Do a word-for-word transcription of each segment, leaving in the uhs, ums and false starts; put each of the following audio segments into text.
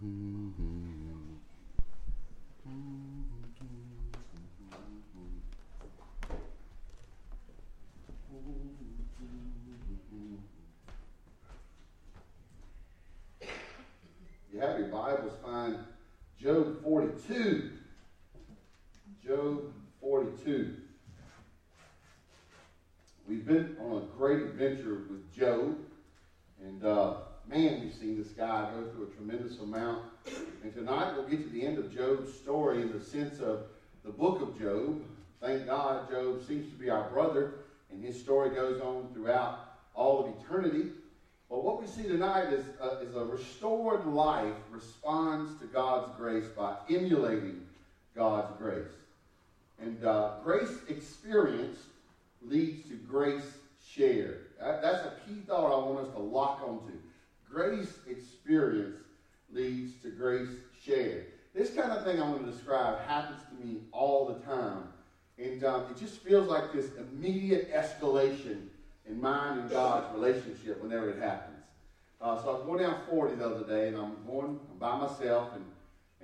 You have your Bibles, find Job forty-two. Job forty-two. We've been on a great adventure with Job, and uh, man, we've seen this guy go through a tremendous amount. And tonight we'll get to the end of Job's story in the sense of the book of Job. Thank God, Job seems to be our brother, and his story goes on throughout all of eternity. But what we see tonight is a, is a restored life responds to God's grace by emulating God's grace. And uh, grace experienced leads to grace shared. That, that's a key thought I want us to lock onto. Grace experience leads to grace shared. This kind of thing I'm going to describe happens to me all the time. And um, it just feels like this immediate escalation in mine and God's relationship whenever it happens. Uh, so I was going down forty the other day, and I'm going I'm by myself, and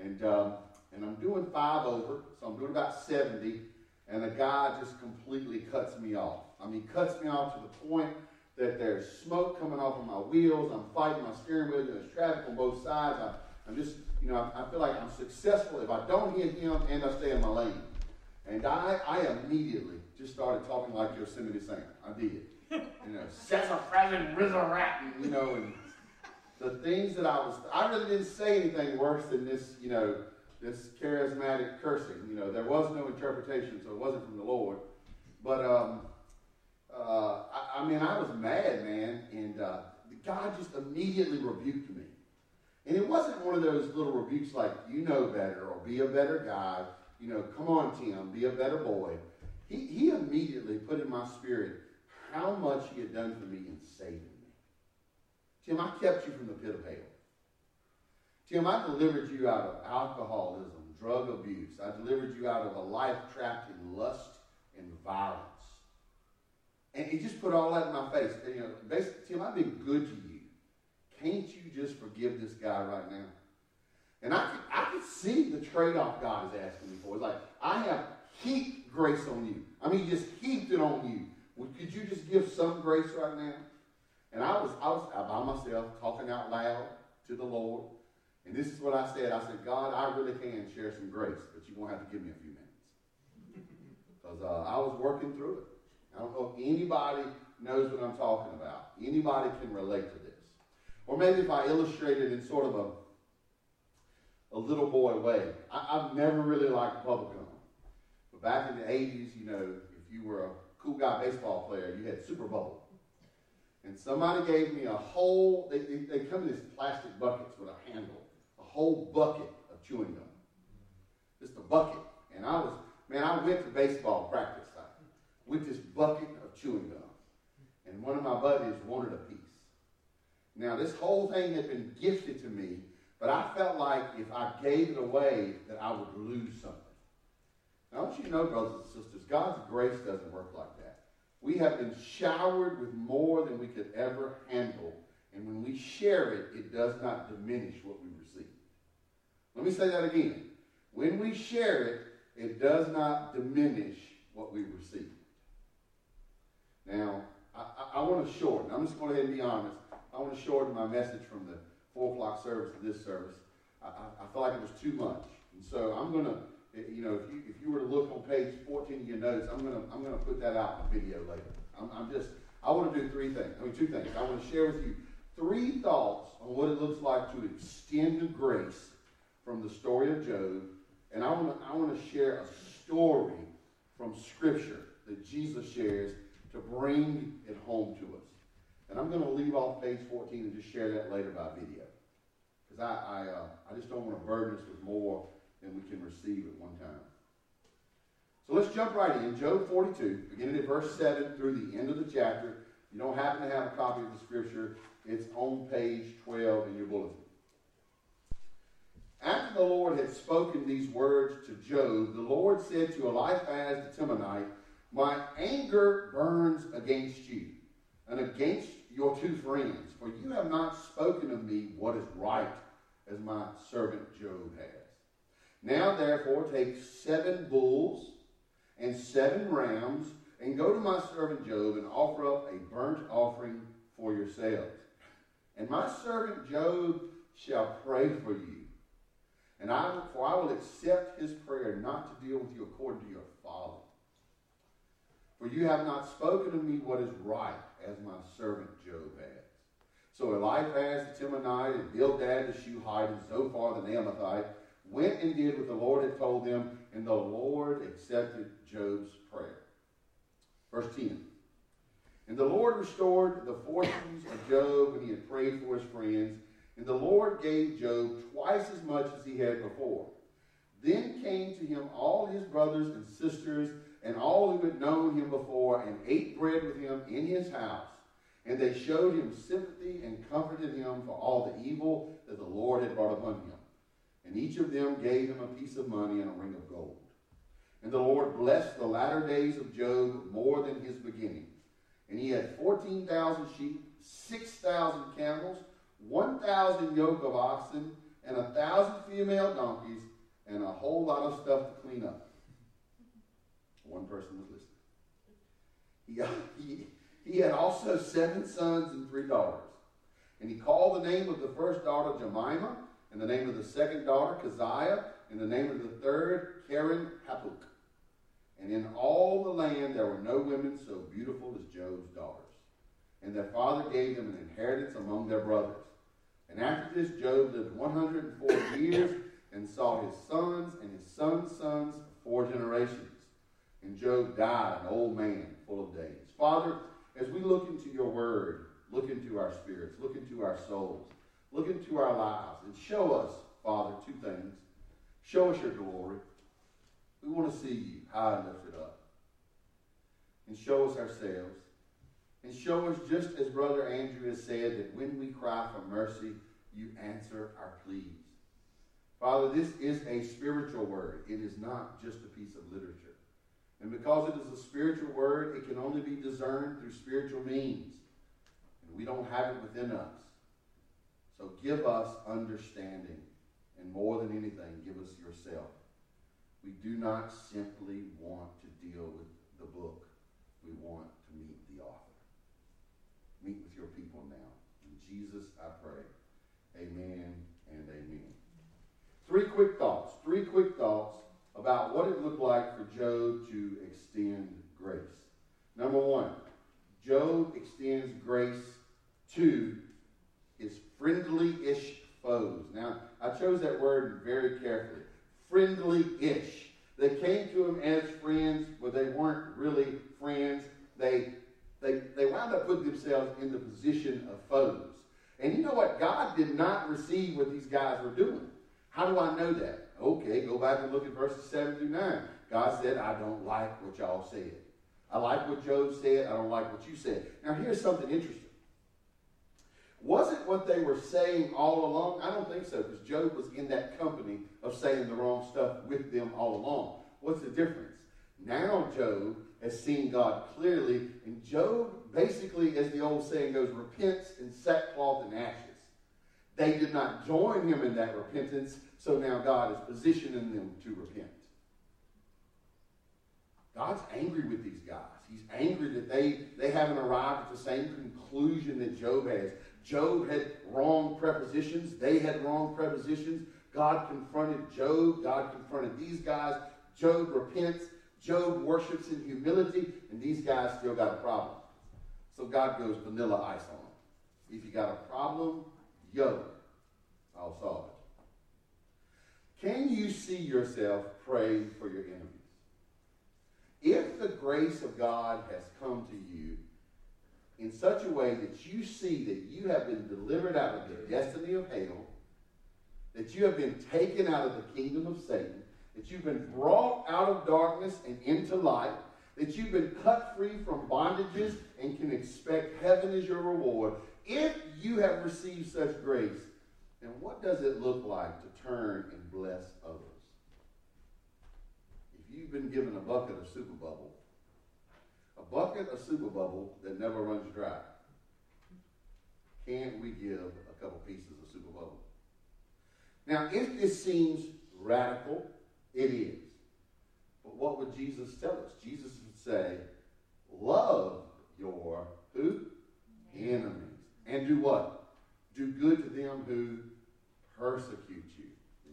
and um, and I'm doing five over, so I'm doing about seventy. And a guy just completely cuts me off. I mean, cuts me off to the point that there's smoke coming off of my wheels. I'm fighting my steering wheel. There's traffic on both sides. I, I'm just, you know, I, I feel like I'm successful if I don't hit him and I stay in my lane. And I, I immediately just started talking like Yosemite Sam. I did. You know, sassafras, rizzaratin, you know, and the things that I was, I really didn't say anything worse than this, you know, this charismatic cursing. You know, there was no interpretation, so it wasn't from the Lord. But, um, uh, I, I mean, I was mad, man, and uh, God just immediately rebuked me. And it wasn't one of those little rebukes like, you know better, or be a better guy, you know, come on, Tim, be a better boy. He, he immediately put in my spirit how much he had done for me in saving me. Tim, I kept you from the pit of hell. Tim, I delivered you out of alcoholism, drug abuse. I delivered you out of a life trapped in lust and violence. And he just put all that in my face. And, you know, basically, Tim, I've been good to you. Can't you just forgive this guy right now? And I could, I could see the trade-off God is asking me for. It's like, I have heaped grace on you. I mean, just heaped it on you. Well, could you just give some grace right now? And I was, I was out by myself talking out loud to the Lord. And this is what I said. I said, God, I really can share some grace, but you're going to have to give me a few minutes. Because uh, I was working through it. I don't know if anybody knows what I'm talking about. Anybody can relate to this. Or maybe if I illustrate it in sort of a, a little boy way. I, I've never really liked bubblegum. But back in the eighties, you know, if you were a cool guy baseball player, you had Super Bowl. And somebody gave me a whole, they, they, they come in these plastic buckets with a handle. Whole bucket of chewing gum. Just a bucket. And I was, man, I went to baseball practice I, with this bucket of chewing gum. And one of my buddies wanted a piece. Now, this whole thing had been gifted to me, but I felt like if I gave it away, that I would lose something. Now, I want you to know, brothers and sisters, God's grace doesn't work like that. We have been showered with more than we could ever handle. And when we share it, it does not diminish what we receive. Let me say that again. When we share it, it does not diminish what we receive. Now, I, I, I want to shorten. I'm just going to go ahead and be honest. I want to shorten my message from the four o'clock service to this service. I, I, I felt like it was too much. And so I'm going to, you know, if you, if you were to look on page fourteen of your notes, I'm going to, I'm going to put that out in a video later. I'm, I'm just, I want to do three things. I mean, two things. I want to share with you three thoughts on what it looks like to extend the grace from the story of Job, and I want to I want to share a story from Scripture that Jesus shares to bring it home to us. And I'm going to leave off page fourteen and just share that later by video, because I I, uh, I just don't want to burden us with more than we can receive at one time. So let's jump right in. Job forty-two, beginning at verse seven through the end of the chapter. You don't happen to have a copy of the Scripture. It's on page twelve in your bulletin. After the Lord had spoken these words to Job, the Lord said to Eliphaz the Temanite, "My anger burns against you and against your two friends, for you have not spoken of me what is right as my servant Job has. Now therefore take seven bulls and seven rams, and go to my servant Job and offer up a burnt offering for yourselves. And my servant Job shall pray for you, and I, for I will accept his prayer not to deal with you according to your folly. For you have not spoken to me what is right, as my servant Job has. So Eliphaz the Temanite and Bildad the Shuhite and Zophar the Naamathite went and did what the Lord had told them, and the Lord accepted Job's prayer. Verse ten. And the Lord restored the fortunes of Job when he had prayed for his friends, and the Lord gave Job twice as much as he had before. Then came to him all his brothers and sisters and all who had known him before, and ate bread with him in his house. And they showed him sympathy and comforted him for all the evil that the Lord had brought upon him. And each of them gave him a piece of money and a ring of gold. And the Lord blessed the latter days of Job more than his beginning. And he had fourteen thousand sheep, six thousand camels, one thousand yoke of oxen, and one thousand female donkeys, and a whole lot of stuff to clean up. One person was listening. He, he, he had also seven sons and three daughters. And he called the name of the first daughter Jemima, and the name of the second daughter Keziah, and the name of the third Keren Happuch. And in all the land there were no women so beautiful as Job's daughters. And their father gave them an inheritance among their brothers. And after this, Job lived one hundred four years and saw his sons and his sons' sons for four generations. And Job died an old man full of days. Father, as we look into your word, look into our spirits, look into our souls, look into our lives, and show us, Father, two things. Show us your glory. We want to see you high and lifted up. And show us ourselves. And show us, just as Brother Andrew has said, that when we cry for mercy, you answer our pleas. Father, this is a spiritual word. It is not just a piece of literature. And because it is a spiritual word, it can only be discerned through spiritual means. And we don't have it within us. So give us understanding. And more than anything, give us yourself. We do not simply want to deal with the book. We want to meet the author. Meet with your people now. In Jesus, I pray. Amen and amen. Three quick thoughts. Three quick thoughts about what it looked like for Job to extend grace. Number one, Job extends grace to his friendly-ish foes. Now, I chose that word very carefully. Friendly-ish. They came to him as friends, but they weren't really friends. They, they, they wound up putting themselves in the position of foes. And you know what? God did not receive what these guys were doing. How do I know that? Okay, go back and look at verses seven through nine. God said, I don't like what y'all said. I like what Job said. I don't like what you said. Now, here's something interesting. Wasn't what they were saying all along? I don't think so, because Job was in that company of saying the wrong stuff with them all along. What's the difference? Now Job has seen God clearly, and Job basically, as the old saying goes, repents in sackcloth and ashes. They did not join him in that repentance, so now God is positioning them to repent. God's angry with these guys. He's angry that they, they haven't arrived at the same conclusion that Job has. Job had wrong prepositions. They had wrong prepositions. God confronted Job. God confronted these guys. Job repents. Job worships in humility. And these guys still got a problem. So God goes vanilla ice on them. If you got a problem, yo, I'll solve it. Can you see yourself praying for your enemies? If the grace of God has come to you in such a way that you see that you have been delivered out of the destiny of hell, that you have been taken out of the kingdom of Satan, that you've been brought out of darkness and into light, that you've been cut free from bondages and can expect heaven as your reward, if you have received such grace, then what does it look like to turn and bless others? If you've been given a bucket of super bubble, a bucket of super bubble that never runs dry, can't we give a couple pieces of super bubble? Now, if this seems radical, it is. But what would Jesus tell us? Jesus would say, love your who? Enemies. And do what? Do good to them who persecute you.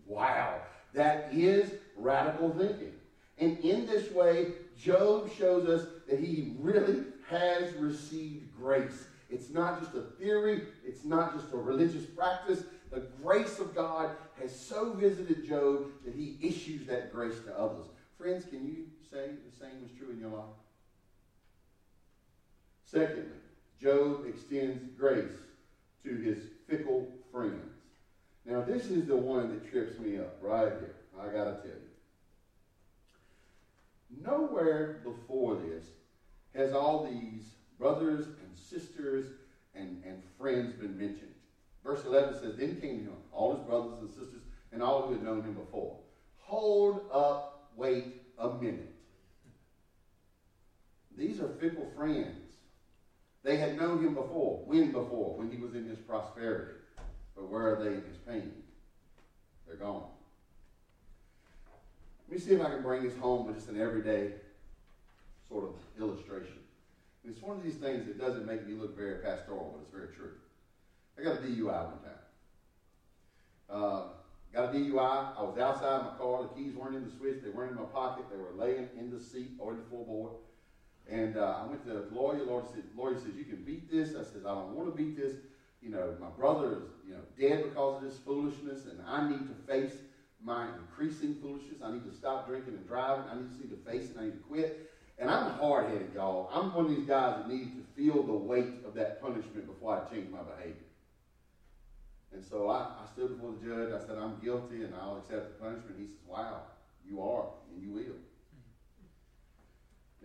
Wow. That is radical thinking. And in this way, Job shows us that he really has received grace. It's not just a theory. It's not just a religious practice. The grace of God has so visited Job that he issues that grace to others. Friends, can you say the same is true in your life? Secondly, Job extends grace to his fickle friends. Now, this is the one that trips me up right here. I got to tell you. Nowhere before this has all these brothers and sisters and, and friends been mentioned. Verse eleven says, then came to him, all his brothers and sisters, and all who had known him before. Hold up, wait a minute. These are fickle friends. They had known him before. When before? When he was in his prosperity. But where are they in his pain? They're gone. Let me see if I can bring this home with just an everyday sort of illustration. And it's one of these things that doesn't make me look very pastoral, but it's very true. I got a D U I one time. Uh, got a D U I. I was outside my car. The keys weren't in the switch. They weren't in my pocket. They were laying in the seat or in the floorboard. And uh, I went to the lawyer. The lawyer said, lawyer says, you can beat this. I said, I don't want to beat this. You know, my brother is, you know, dead because of this foolishness, and I need to face my increasing foolishness. I need to stop drinking and driving. I need to see the face, and I need to quit. And I'm hard-headed, y'all. I'm one of these guys that needed to feel the weight of that punishment before I change my behavior. And so I, I stood before the judge. I said, I'm guilty, and I'll accept the punishment. He says, wow, you are, and you will.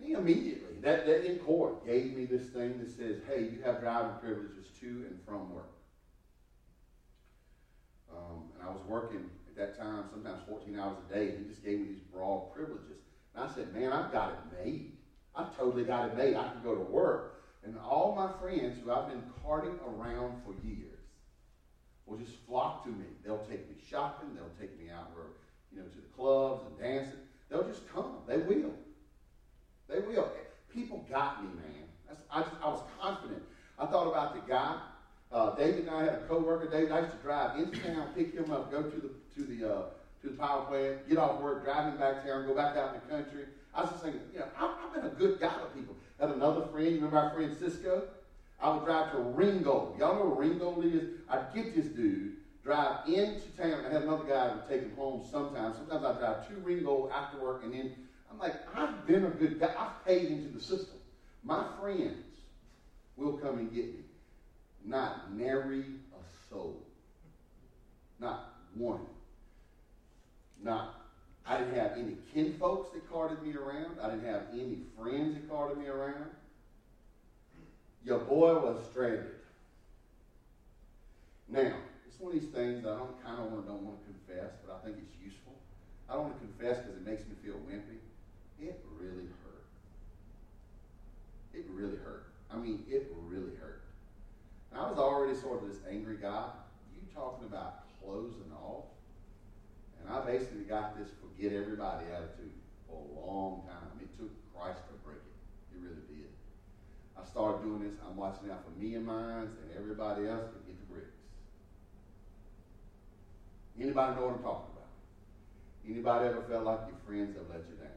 He immediately, that, that in court, gave me this thing that says, hey, you have driving privileges to and from work. Um, and I was working at that time, sometimes fourteen hours a day, and he just gave me these broad privileges. And I said, man, I've got it made. I've totally got it made. I can go to work. And all my friends who I've been carting around for years will just flock to me. They'll take me shopping. They'll take me out where, you know, to the clubs and dancing. They'll just come. They will. They will. People got me, man. That's, I, just, I was confident. I thought about the guy. Uh, David and I had a coworker. David, I used to drive into town, pick him up, go to the to the uh, to the power plant, get off work, drive him back to town, go back out in the country. I was just thinking, you know, I, I've been a good guy to people. Had another friend. You remember our friend Cisco? I would drive to Ringgold. Y'all know what Ringgold is? I'd get this dude, drive into town. I had another guy that would take him home sometimes. Sometimes I'd drive to Ringgold after work, and then I'm like, I've been a good guy. I've paid into the system. My friends will come and get me. Not nary a soul. Not one. Not, I didn't have any kin folks that carted me around. I didn't have any friends that carted me around. Your boy was stranded. Now, it's one of these things that I don't kind of want to don't want to confess, but I think it's useful. I don't want to confess because it makes me feel wimpy. It really hurt. It really hurt. I mean, it really hurt. And I was already sort of this angry guy. You talking about closing off? And I basically got this forget everybody attitude for a long time. It took Christ to break it. It really did. I started doing this. I'm watching out for me and mine and everybody else to get the bricks. Anybody know what I'm talking about? Anybody ever felt like your friends have let you down?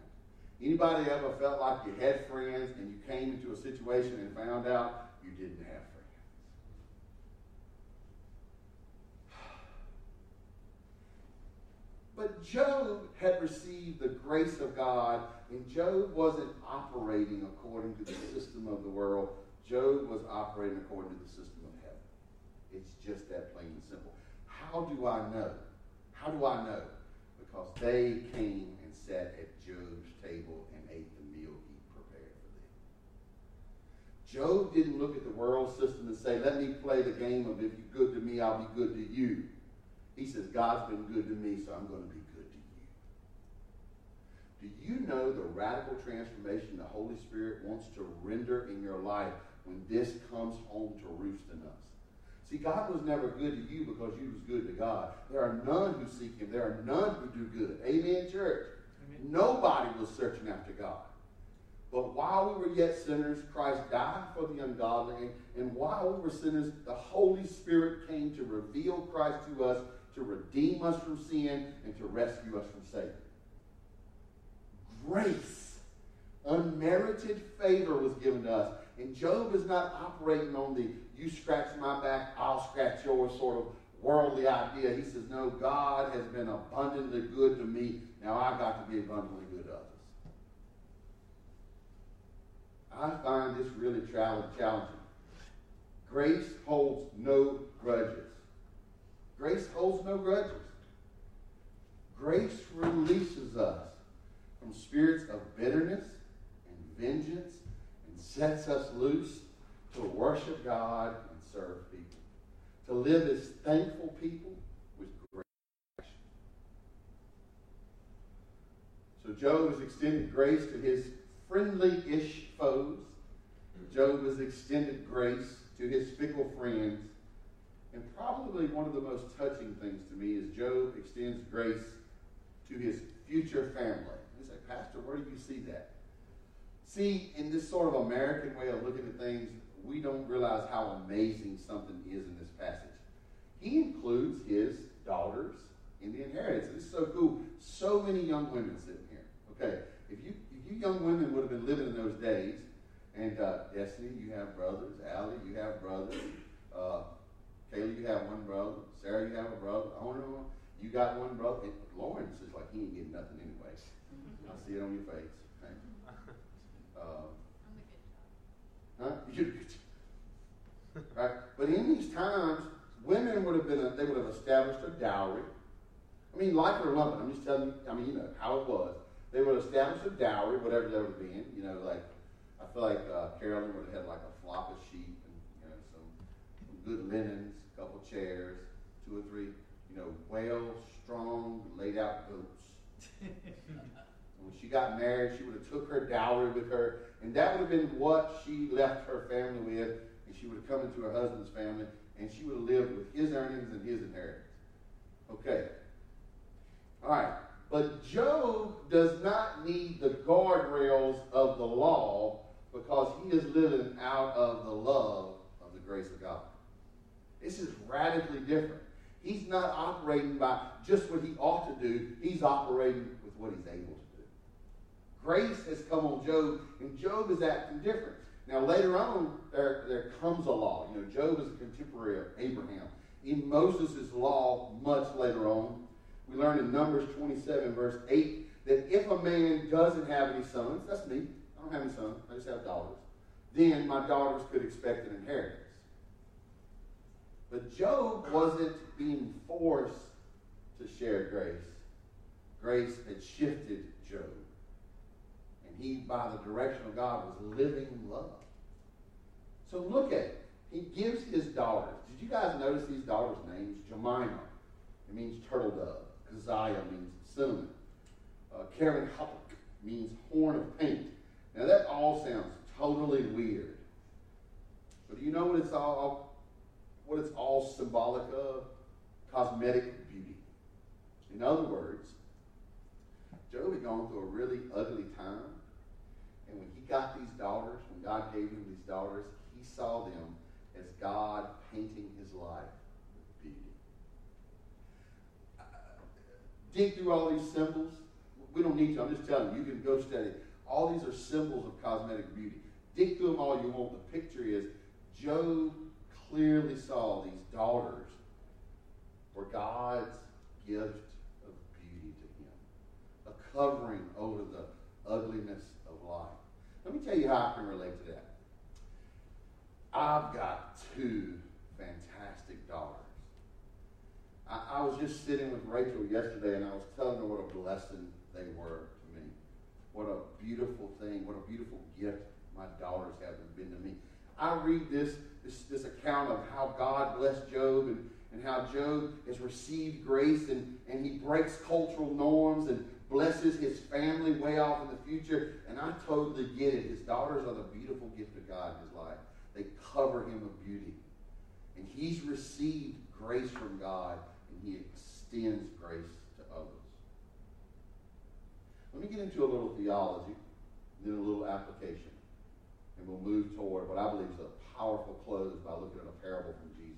Anybody ever felt like you had friends and you came into a situation and found out you didn't have friends? But Job had received the grace of God, and Job wasn't operating according to the system of the world. Job was operating according to the system of heaven. It's just that plain and simple. How do I know? How do I know? Because they came and sat at Job's table and ate the meal he prepared for them. Job didn't look at the world system and say, let me play the game of if you're good to me, I'll be good to you. He says, God's been good to me, so I'm going to be good to you. Do you know the radical transformation the Holy Spirit wants to render in your life when this comes home to roost in us? See, God was never good to you because you was good to God. There are none who seek him. There are none who do good. Amen, church? Amen. Nobody was searching after God. But while we were yet sinners, Christ died for the ungodly. And while we were sinners, the Holy Spirit came to reveal Christ to us, to redeem us from sin, and to rescue us from Satan. Grace, unmerited favor was given to us. And Job is not operating on the you scratch my back, I'll scratch yours sort of worldly idea. He says, no, God has been abundantly good to me. Now I've got to be abundantly good to others. I find this really challenging. Grace holds no grudges. Grace holds no grudges. Grace releases us from spirits of bitterness and vengeance and sets us loose to worship God and serve people, to live as thankful people with great action. So Job has extended grace to his friendly-ish foes. Job has extended grace to his fickle friends. And probably one of the most touching things to me is Job extends grace to his future family. You say, Pastor, where do you see that? See, in this sort of American way of looking at things, we don't realize how amazing something is in this passage. He includes his daughters in the inheritance. This is so cool. So many young women sitting here. Okay, if you if you young women would have been living in those days, and uh, Destiny, you have brothers. Allie, you have brothers. Uh, Kayla, you have one brother. Sarah, you have a brother. On and on. You got one brother. And Lawrence is like, he ain't getting nothing anyway. I see it on your face. Thank you. Um, Huh? Right? But in these times, women would have been, a, they would have established a dowry. I mean, like or lump, I'm just telling you, I mean, you know, how it was. They would have established a dowry, whatever that would have been. You know, like, I feel like uh, Carolyn would have had like a flock of sheep and, you know, some, some good linens, a couple chairs, two or three, you know, well, strong, laid out goats. When she got married, she would have took her dowry with her, and that would have been what she left her family with, and she would have come into her husband's family, and she would have lived with his earnings and his inheritance. Okay. All right. But Job does not need the guardrails of the law because he is living out of the love of the grace of God. This is radically different. He's not operating by just what he ought to do. He's operating with what he's able to. Grace has come on Job, and Job is acting different. Now, later on, there, there comes a law. You know, Job is a contemporary of Abraham. In Moses' law, much later on, we learn in Numbers twenty-seven, verse eight, that if a man doesn't have any sons, that's me, I don't have any sons, I just have daughters, then my daughters could expect an inheritance. But Job wasn't being forced to share grace. Grace had shifted Job. He, by the direction of God, was living love. So look at it. He gives his daughters. Did you guys notice these daughters' names? Jemima, it means turtle dove. Keziah means cinnamon. Uh, Karen Hoppock means horn of paint. Now that all sounds totally weird. But do you know what it's all what it's all symbolic of? Cosmetic beauty. In other words, Job had gone through a really ugly time. And when he got these daughters, when God gave him these daughters, he saw them as God painting his life with beauty. Uh, dig through all these symbols. We don't need to. I'm just telling you. You can go study. All these are symbols of cosmetic beauty. Dig through them all you want. The picture is Job clearly saw these daughters were God's gift of beauty to him. A covering over the ugliness of life. Let me tell you how I can relate to that. I've got two fantastic daughters. I, I was just sitting with Rachel yesterday, and I was telling her what a blessing they were to me. What a beautiful thing, what a beautiful gift my daughters have been to me. I read this, this, this account of how God blessed Job and, and how Job has received grace, and, and he breaks cultural norms and blesses his family way off in the future. And I totally get it. His daughters are the beautiful gift of God in his life. They cover him with beauty. And he's received grace from God, and he extends grace to others. Let me get into a little theology, then a little application. And we'll move toward what I believe is a powerful close by looking at a parable from Jesus.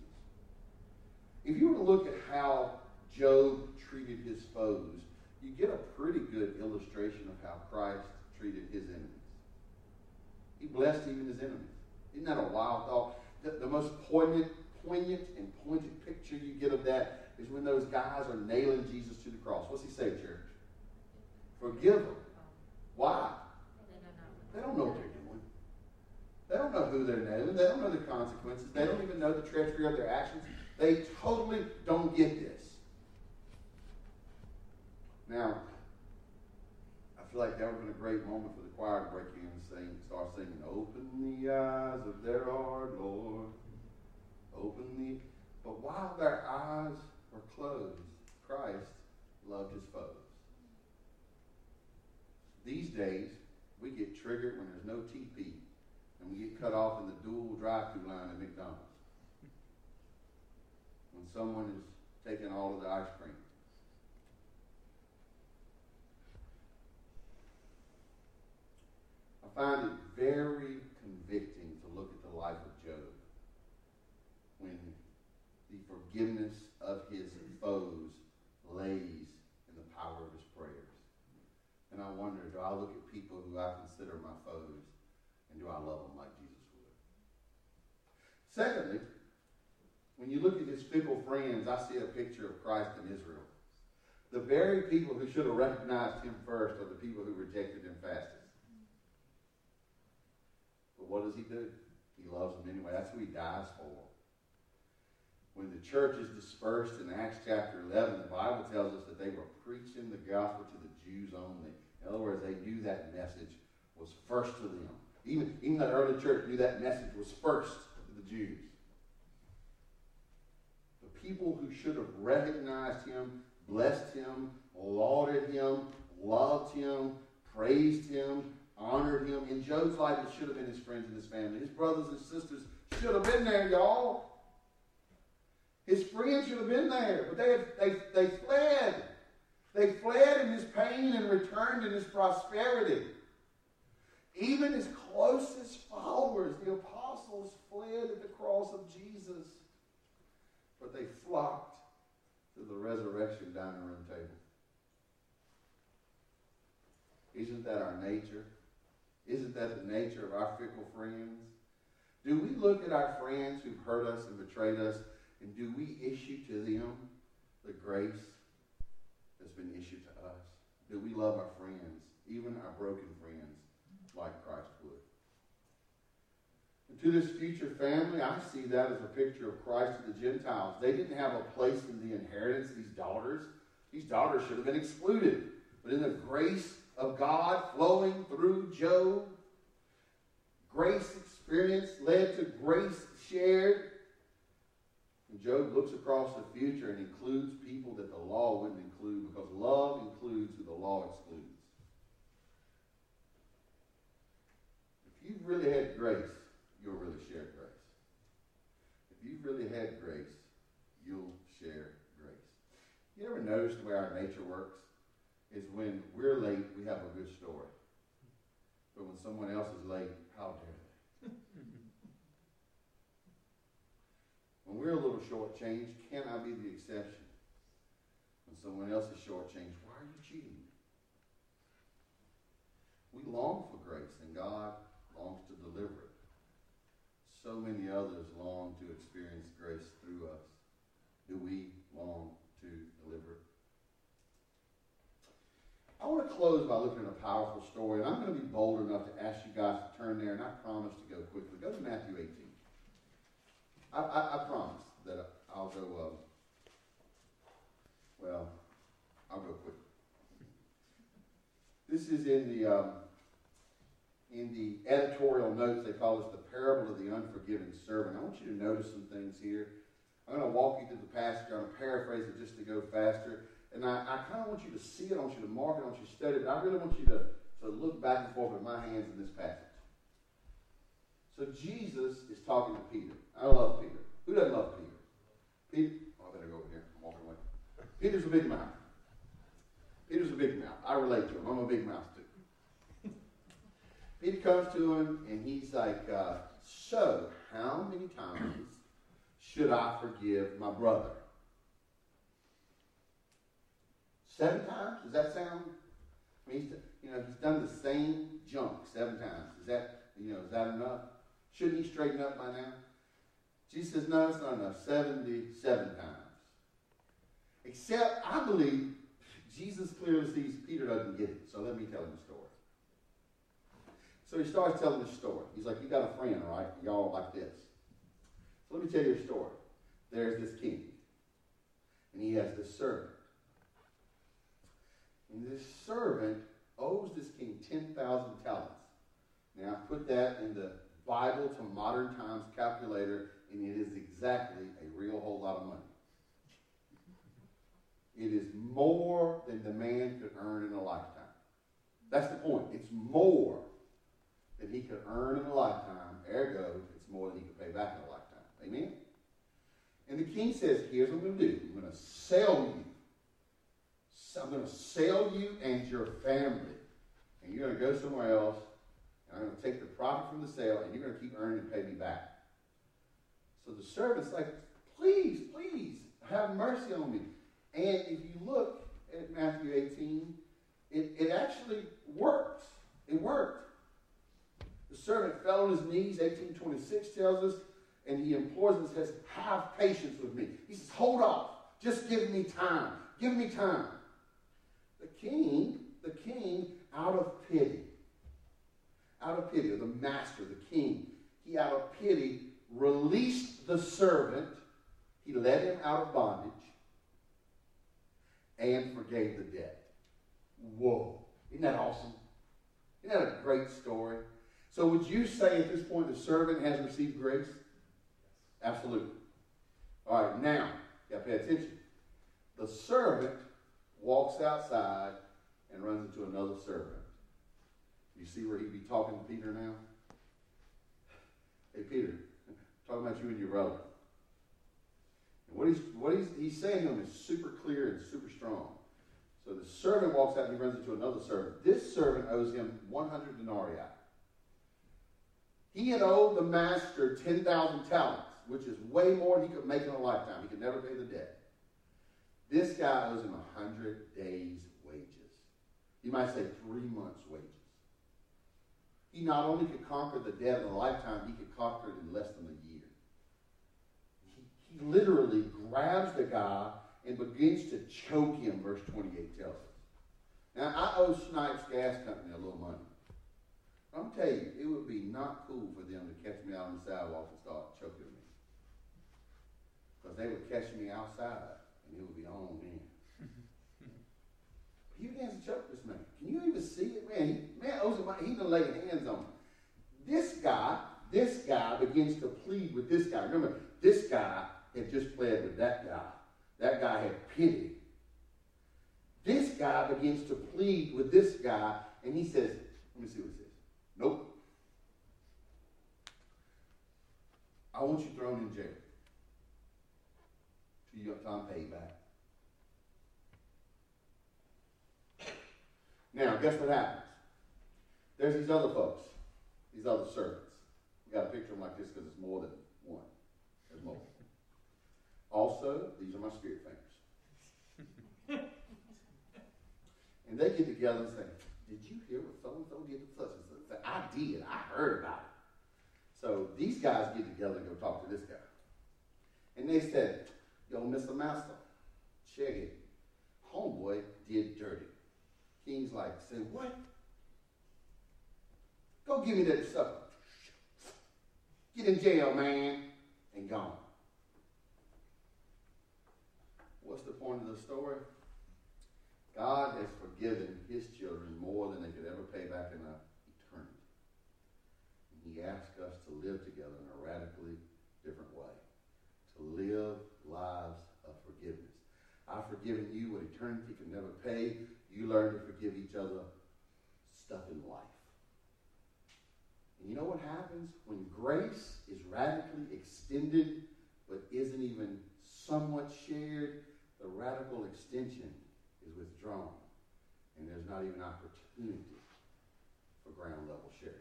If you were to look at how Job treated his foes, you get a pretty good illustration of how Christ treated his enemies. He blessed him and his enemies. Isn't that a wild thought? The, the most poignant, poignant and pointed picture you get of that is when those guys are nailing Jesus to the cross. What's he say, church? Forgive them. Why? They don't know what they're doing. They don't know who they're nailing. They don't know the consequences. They don't even know the treachery of their actions. They totally don't get this. Now, I feel like that would have been a great moment for the choir to break in and sing, start singing, "Open the eyes of their heart, Lord. Open the..." But while their eyes were closed, Christ loved his foes. These days, we get triggered when there's no T P, and we get cut off in the dual drive-thru line at McDonald's. When someone is taking all of the ice cream. I find it very convicting to look at the life of Job when the forgiveness of his foes lays in the power of his prayers. And I wonder, do I look at people who I consider my foes, and do I love them like Jesus would? Secondly, when you look at his fickle friends, I see a picture of Christ in Israel. The very people who should have recognized him first are the people who rejected him fastest. But what does he do? He loves them anyway. That's who he dies for. When the church is dispersed in Acts chapter eleven, the Bible tells us that they were preaching the gospel to the Jews only. In other words, they knew that message was first to them. Even, even the early church knew that message was first to the Jews. People who should have recognized him, blessed him, lauded him, loved him, praised him, honored him. In Job's life, it should have been his friends and his family. His brothers and sisters should have been there, y'all. His friends should have been there, but they, they, they fled. They fled in his pain and returned in his prosperity. Even his closest followers, the apostles, fled at the cross of Jesus. But they flocked to the resurrection dining room table. Isn't that our nature? Isn't that the nature of our fickle friends? Do we look at our friends who've hurt us and betrayed us, and do we issue to them the grace that's been issued to us? Do we love our friends, even our broken friends, like Christ would? To this future family, I see that as a picture of Christ to the Gentiles. They didn't have a place in the inheritance, these daughters. These daughters should have been excluded. But in the grace of God flowing through Job, grace experience led to grace shared. And Job looks across the future and includes people that the law wouldn't include, because love includes who the law excludes. If you've really had grace, you'll really share grace. If you've really had grace, you'll share grace. You ever notice the way our nature works? Is when we're late, we have a good story. But when someone else is late, how dare they? When we're a little shortchanged, can I be the exception? When someone else is shortchanged, why are you cheating? We long for grace, and God longs to deliver it. So many others long to experience grace through us. Do we long to deliver it? I want to close by looking at a powerful story, and I'm going to be bold enough to ask you guys to turn there, and I promise to go quickly. Go to Matthew eighteen. I, I, I promise that I'll go, uh, well, I'll go quick. This is in the... Um, In the editorial notes, they call this the parable of the unforgiving servant. I want you to notice some things here. I'm going to walk you through the passage. I'm going to paraphrase it just to go faster. And I, I kind of want you to see it. I want you to mark it. I want you to study it. But I really want you to, to look back and forth with my hands in this passage. So Jesus is talking to Peter. I love Peter. Who doesn't love Peter? Peter, oh, I better go over here. I'm walking away. Peter's a big mouth. Peter's a big mouth. I relate to him. I'm a big mouth too. Peter comes to him and he's like, uh, so how many times should I forgive my brother? Seven times? Does that sound? I mean, he's, you know, he's done the same junk seven times. Is that, you know, is that enough? Shouldn't he straighten up by now? Jesus says, no, it's not enough. seventy-seven times. Except, I believe, Jesus clearly sees Peter doesn't get it. So let me tell him the story. So he starts telling the story. He's like, you got a friend, right? Y'all like this. So let me tell you a story. There's this king. And he has this servant. And this servant owes this king ten thousand talents. Now, I put that in the Bible to modern times calculator, and it is exactly a real whole lot of money. It is more than the man could earn in a lifetime. That's the point. It's more than he could earn in a lifetime. Ergo, it's more than he could pay back in a lifetime. Amen? And the king says, here's what I'm going to do. I'm going to sell you. I'm going to sell you and your family. And you're going to go somewhere else. And I'm going to take the profit from the sale. And you're going to keep earning and pay me back. So the servant's like, please, please, have mercy on me. And if you look at Matthew eighteen, it, it actually works. It worked. The servant fell on his knees, eighteen twenty-six tells us, and he implores and says, have patience with me. He says, hold off. Just give me time. Give me time. The king, the king, out of pity, out of pity, or the master, the king, he out of pity released the servant. He led him out of bondage and forgave the debt. Whoa. Isn't that awesome? Isn't that a great story? So would you say at this point the servant has received grace? Absolutely. All right, now, you got to pay attention. The servant walks outside and runs into another servant. You see where he'd be talking to Peter now? Hey, Peter, I'm talking about you and your brother. And what he's, what he's, he's saying to him is super clear and super strong. So the servant walks out and he runs into another servant. This servant owes him one hundred denarii. He had owed the master ten thousand talents, which is way more than he could make in a lifetime. He could never pay the debt. This guy owes him one hundred days' wages. You might say three months' wages. He not only could conquer the debt in a lifetime, he could conquer it in less than a year. He, he literally grabs the guy and begins to choke him, verse twenty-eight tells us. Now, I owe Snipes Gas Company a little money. I'm telling you, it would be not cool for them to catch me out on the sidewalk and start choking me. Because they would catch me outside. And it would be on then. He begins to choke this man. Can you even see it? Man, he, man owes him money. He's going to lay hands on him. This guy, this guy begins to plead with this guy. Remember, this guy had just pled with that guy. That guy had pity. This guy begins to plead with this guy, and he says, let me see what it says. Nope. I want you thrown in jail. You got time to pay back. Now, guess what happens? There's these other folks, these other servants. You got to picture them like this because it's more than one. There's more. Also, these are my spirit fingers. And they get together and say, did you hear what so-and-so did to such and such? I did. I heard about it. So these guys get together and go talk to this guy. And they said, yo, Mister Master, check it. Homeboy did dirty. King's like, say what? Go give me that supper. Get in jail, man, and gone. What's the point of the story? God has forgiven his children more than they could ever pay back in an eternity. And he asks us to live together in a radically different way. To live lives of forgiveness. I've forgiven you what eternity can never pay. You learn to forgive each other stuff in life. And you know what happens? When grace is radically extended but isn't even somewhat shared, the radical extension is withdrawn, and there's not even opportunity for ground level sharing.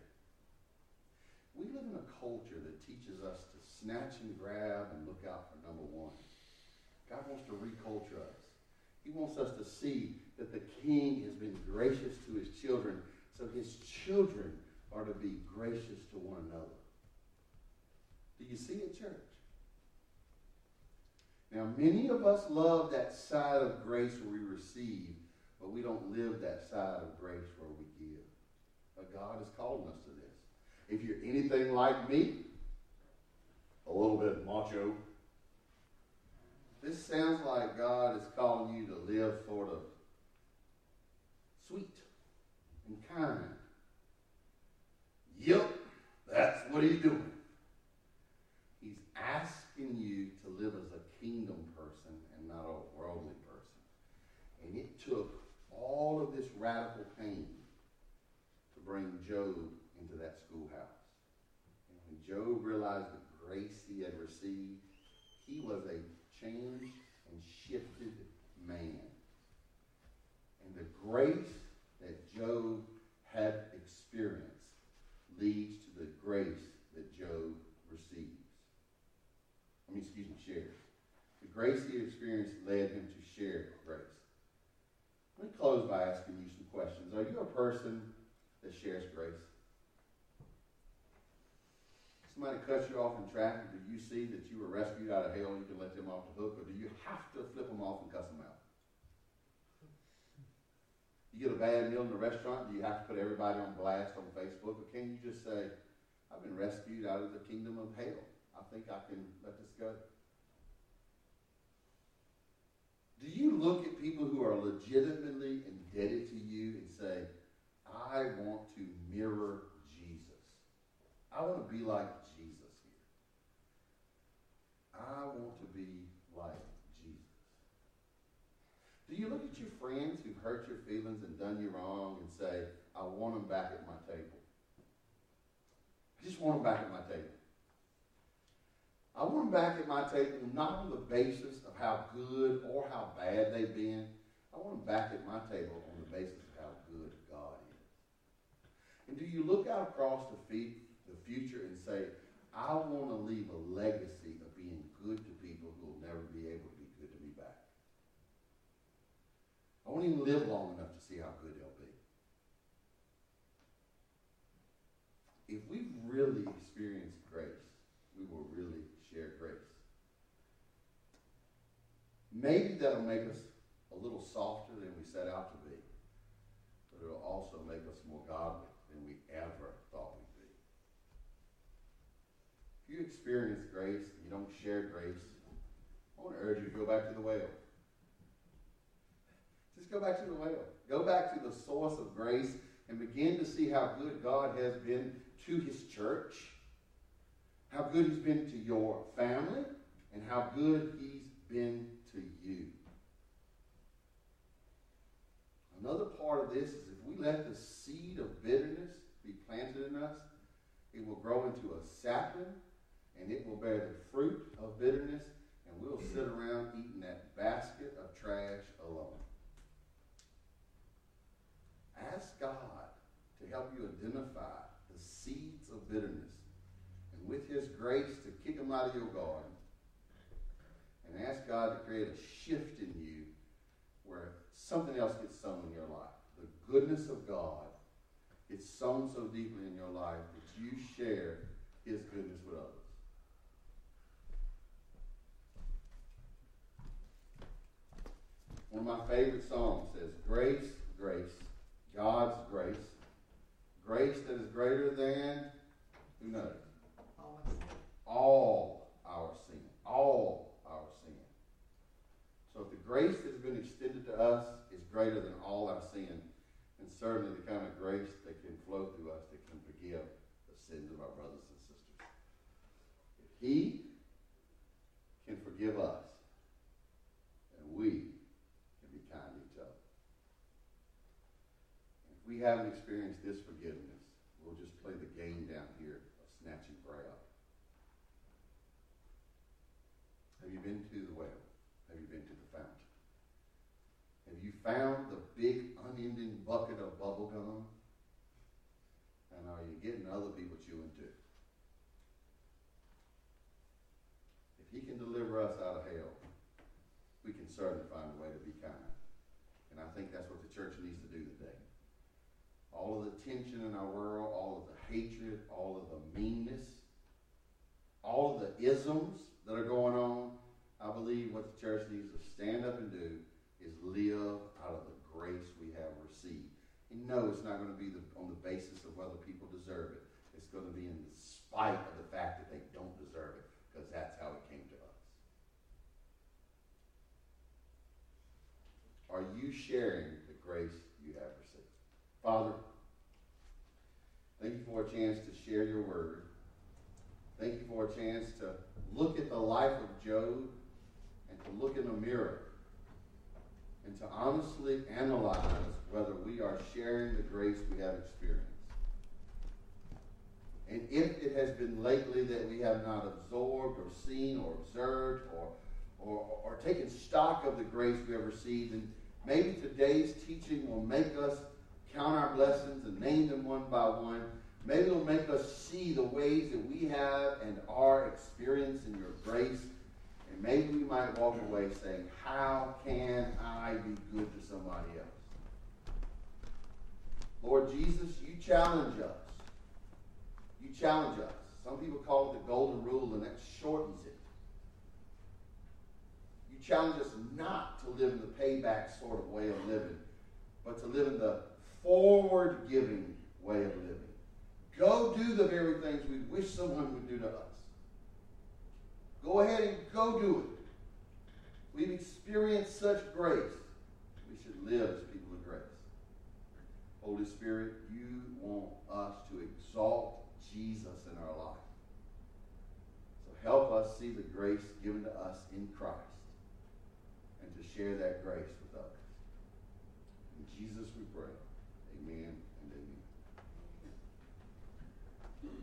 We live in a culture that teaches us to snatch and grab and look out for number one. God wants to reculture us. He wants us to see that the King has been gracious to his children, so his children are to be gracious to one another. Do you see it, church? Now, many of us love that side of grace where we receive, but we don't live that side of grace where we give. But God is calling us to this. If you're anything like me, a little bit macho, this sounds like God is calling you to live sort of sweet and kind. Yep, that's what he's doing. He's asking you to live as a kingdom person and not a worldly person. And it took all of this radical pain to bring Job into that schoolhouse. And when Job realized the grace he had received, he was a changed and shifted man. And the grace that Job had experienced leads to the grace that Job receives. I mean, excuse me, shares. The grace he experienced led him to share grace. Let me close by asking you some questions. Are you a person that shares grace? Somebody cuts you off in traffic, do you see that you were rescued out of hell and you can let them off the hook, or do you have to flip them off and cuss them out? You get a bad meal in a restaurant, do you have to put everybody on blast on Facebook, or can you just say, I've been rescued out of the kingdom of hell. I think I can let this go. Do you look at people who are legitimately indebted to you and say, I want to mirror Jesus. I want to be like Jesus. I want to be like Jesus. Do you look at your friends who've hurt your feelings and done you wrong and say, I want them back at my table? I just want them back at my table. I want them back at my table not on the basis of how good or how bad they've been. I want them back at my table on the basis of how good God is. And do you look out across the future and say, I want to leave a legacy of being good to people who will never be able to be good to me back. I won't even live long enough to see how good they'll be. If we've really experienced grace, we will really share grace. Maybe that'll make us a little softer than we set out to be, but it'll also make us more godly than we ever thought we'd be. If you experience grace and you don't share grace, I want to urge you to go back to the well. Just go back to the well. Go back to the source of grace and begin to see how good God has been to his church, how good he's been to your family, and how good he's been to you. Another part of this is if we let the seed of bitterness be planted in us, it will grow into a sapling, and it will bear the fruit of bitterness, and we'll sit around eating that basket of trash alone. Ask God to help you identify the seeds of bitterness, and with his grace to kick them out of your garden, and ask God to create a shift in you where something else gets sown in your life. The goodness of God gets sown so deeply in your life that you share his goodness with others. One of my favorite songs says, grace, grace, God's grace, grace that is greater than, who knows? All our sin. All our sin. So if the grace that has been extended to us is greater than all our sin, and certainly the kind of grace that can flow through us that can forgive the sins of our brothers and sisters. If he can forgive us, and we can be kind to each other. If we haven't experienced this forgiveness, we'll just play the game down here of snatch and grab. found the big unending bucket of bubble gum? And are you getting other people chewing too? If he can deliver us out of hell, we can certainly find a way to be kind. And I think that's what the church needs to do today. All of the tension in our world, all of the hatred, all of the meanness, all of the isms that are going on, I believe what the church needs to stand up and do is live out of the grace we have received. And no, it's not going to be the, on the basis of whether people deserve it. It's going to be in spite of the fact that they don't deserve it, because that's how it came to us. Are you sharing the grace you have received? Father, thank you for a chance to share your word. Thank you for a chance to look at the life of Job and to look in a mirror and to honestly analyze whether we are sharing the grace we have experienced. And if it has been lately that we have not absorbed or seen or observed or or, or taken stock of the grace we have received, and maybe today's teaching will make us count our blessings and name them one by one. Maybe it'll make us see the ways that we have and are experiencing your grace. And maybe we might walk away saying, how can I be good to somebody else? Lord Jesus, you challenge us. You challenge us. Some people call it the golden rule, and that shortens it. You challenge us not to live in the payback sort of way of living, but to live in the forward-giving way of living. Go do the very things we wish someone would do to us. Go ahead and go do it. We've experienced such grace. We should live as people of grace. Holy Spirit, you want us to exalt Jesus in our life. So help us see the grace given to us in Christ and to share that grace with others. In Jesus we pray. Amen.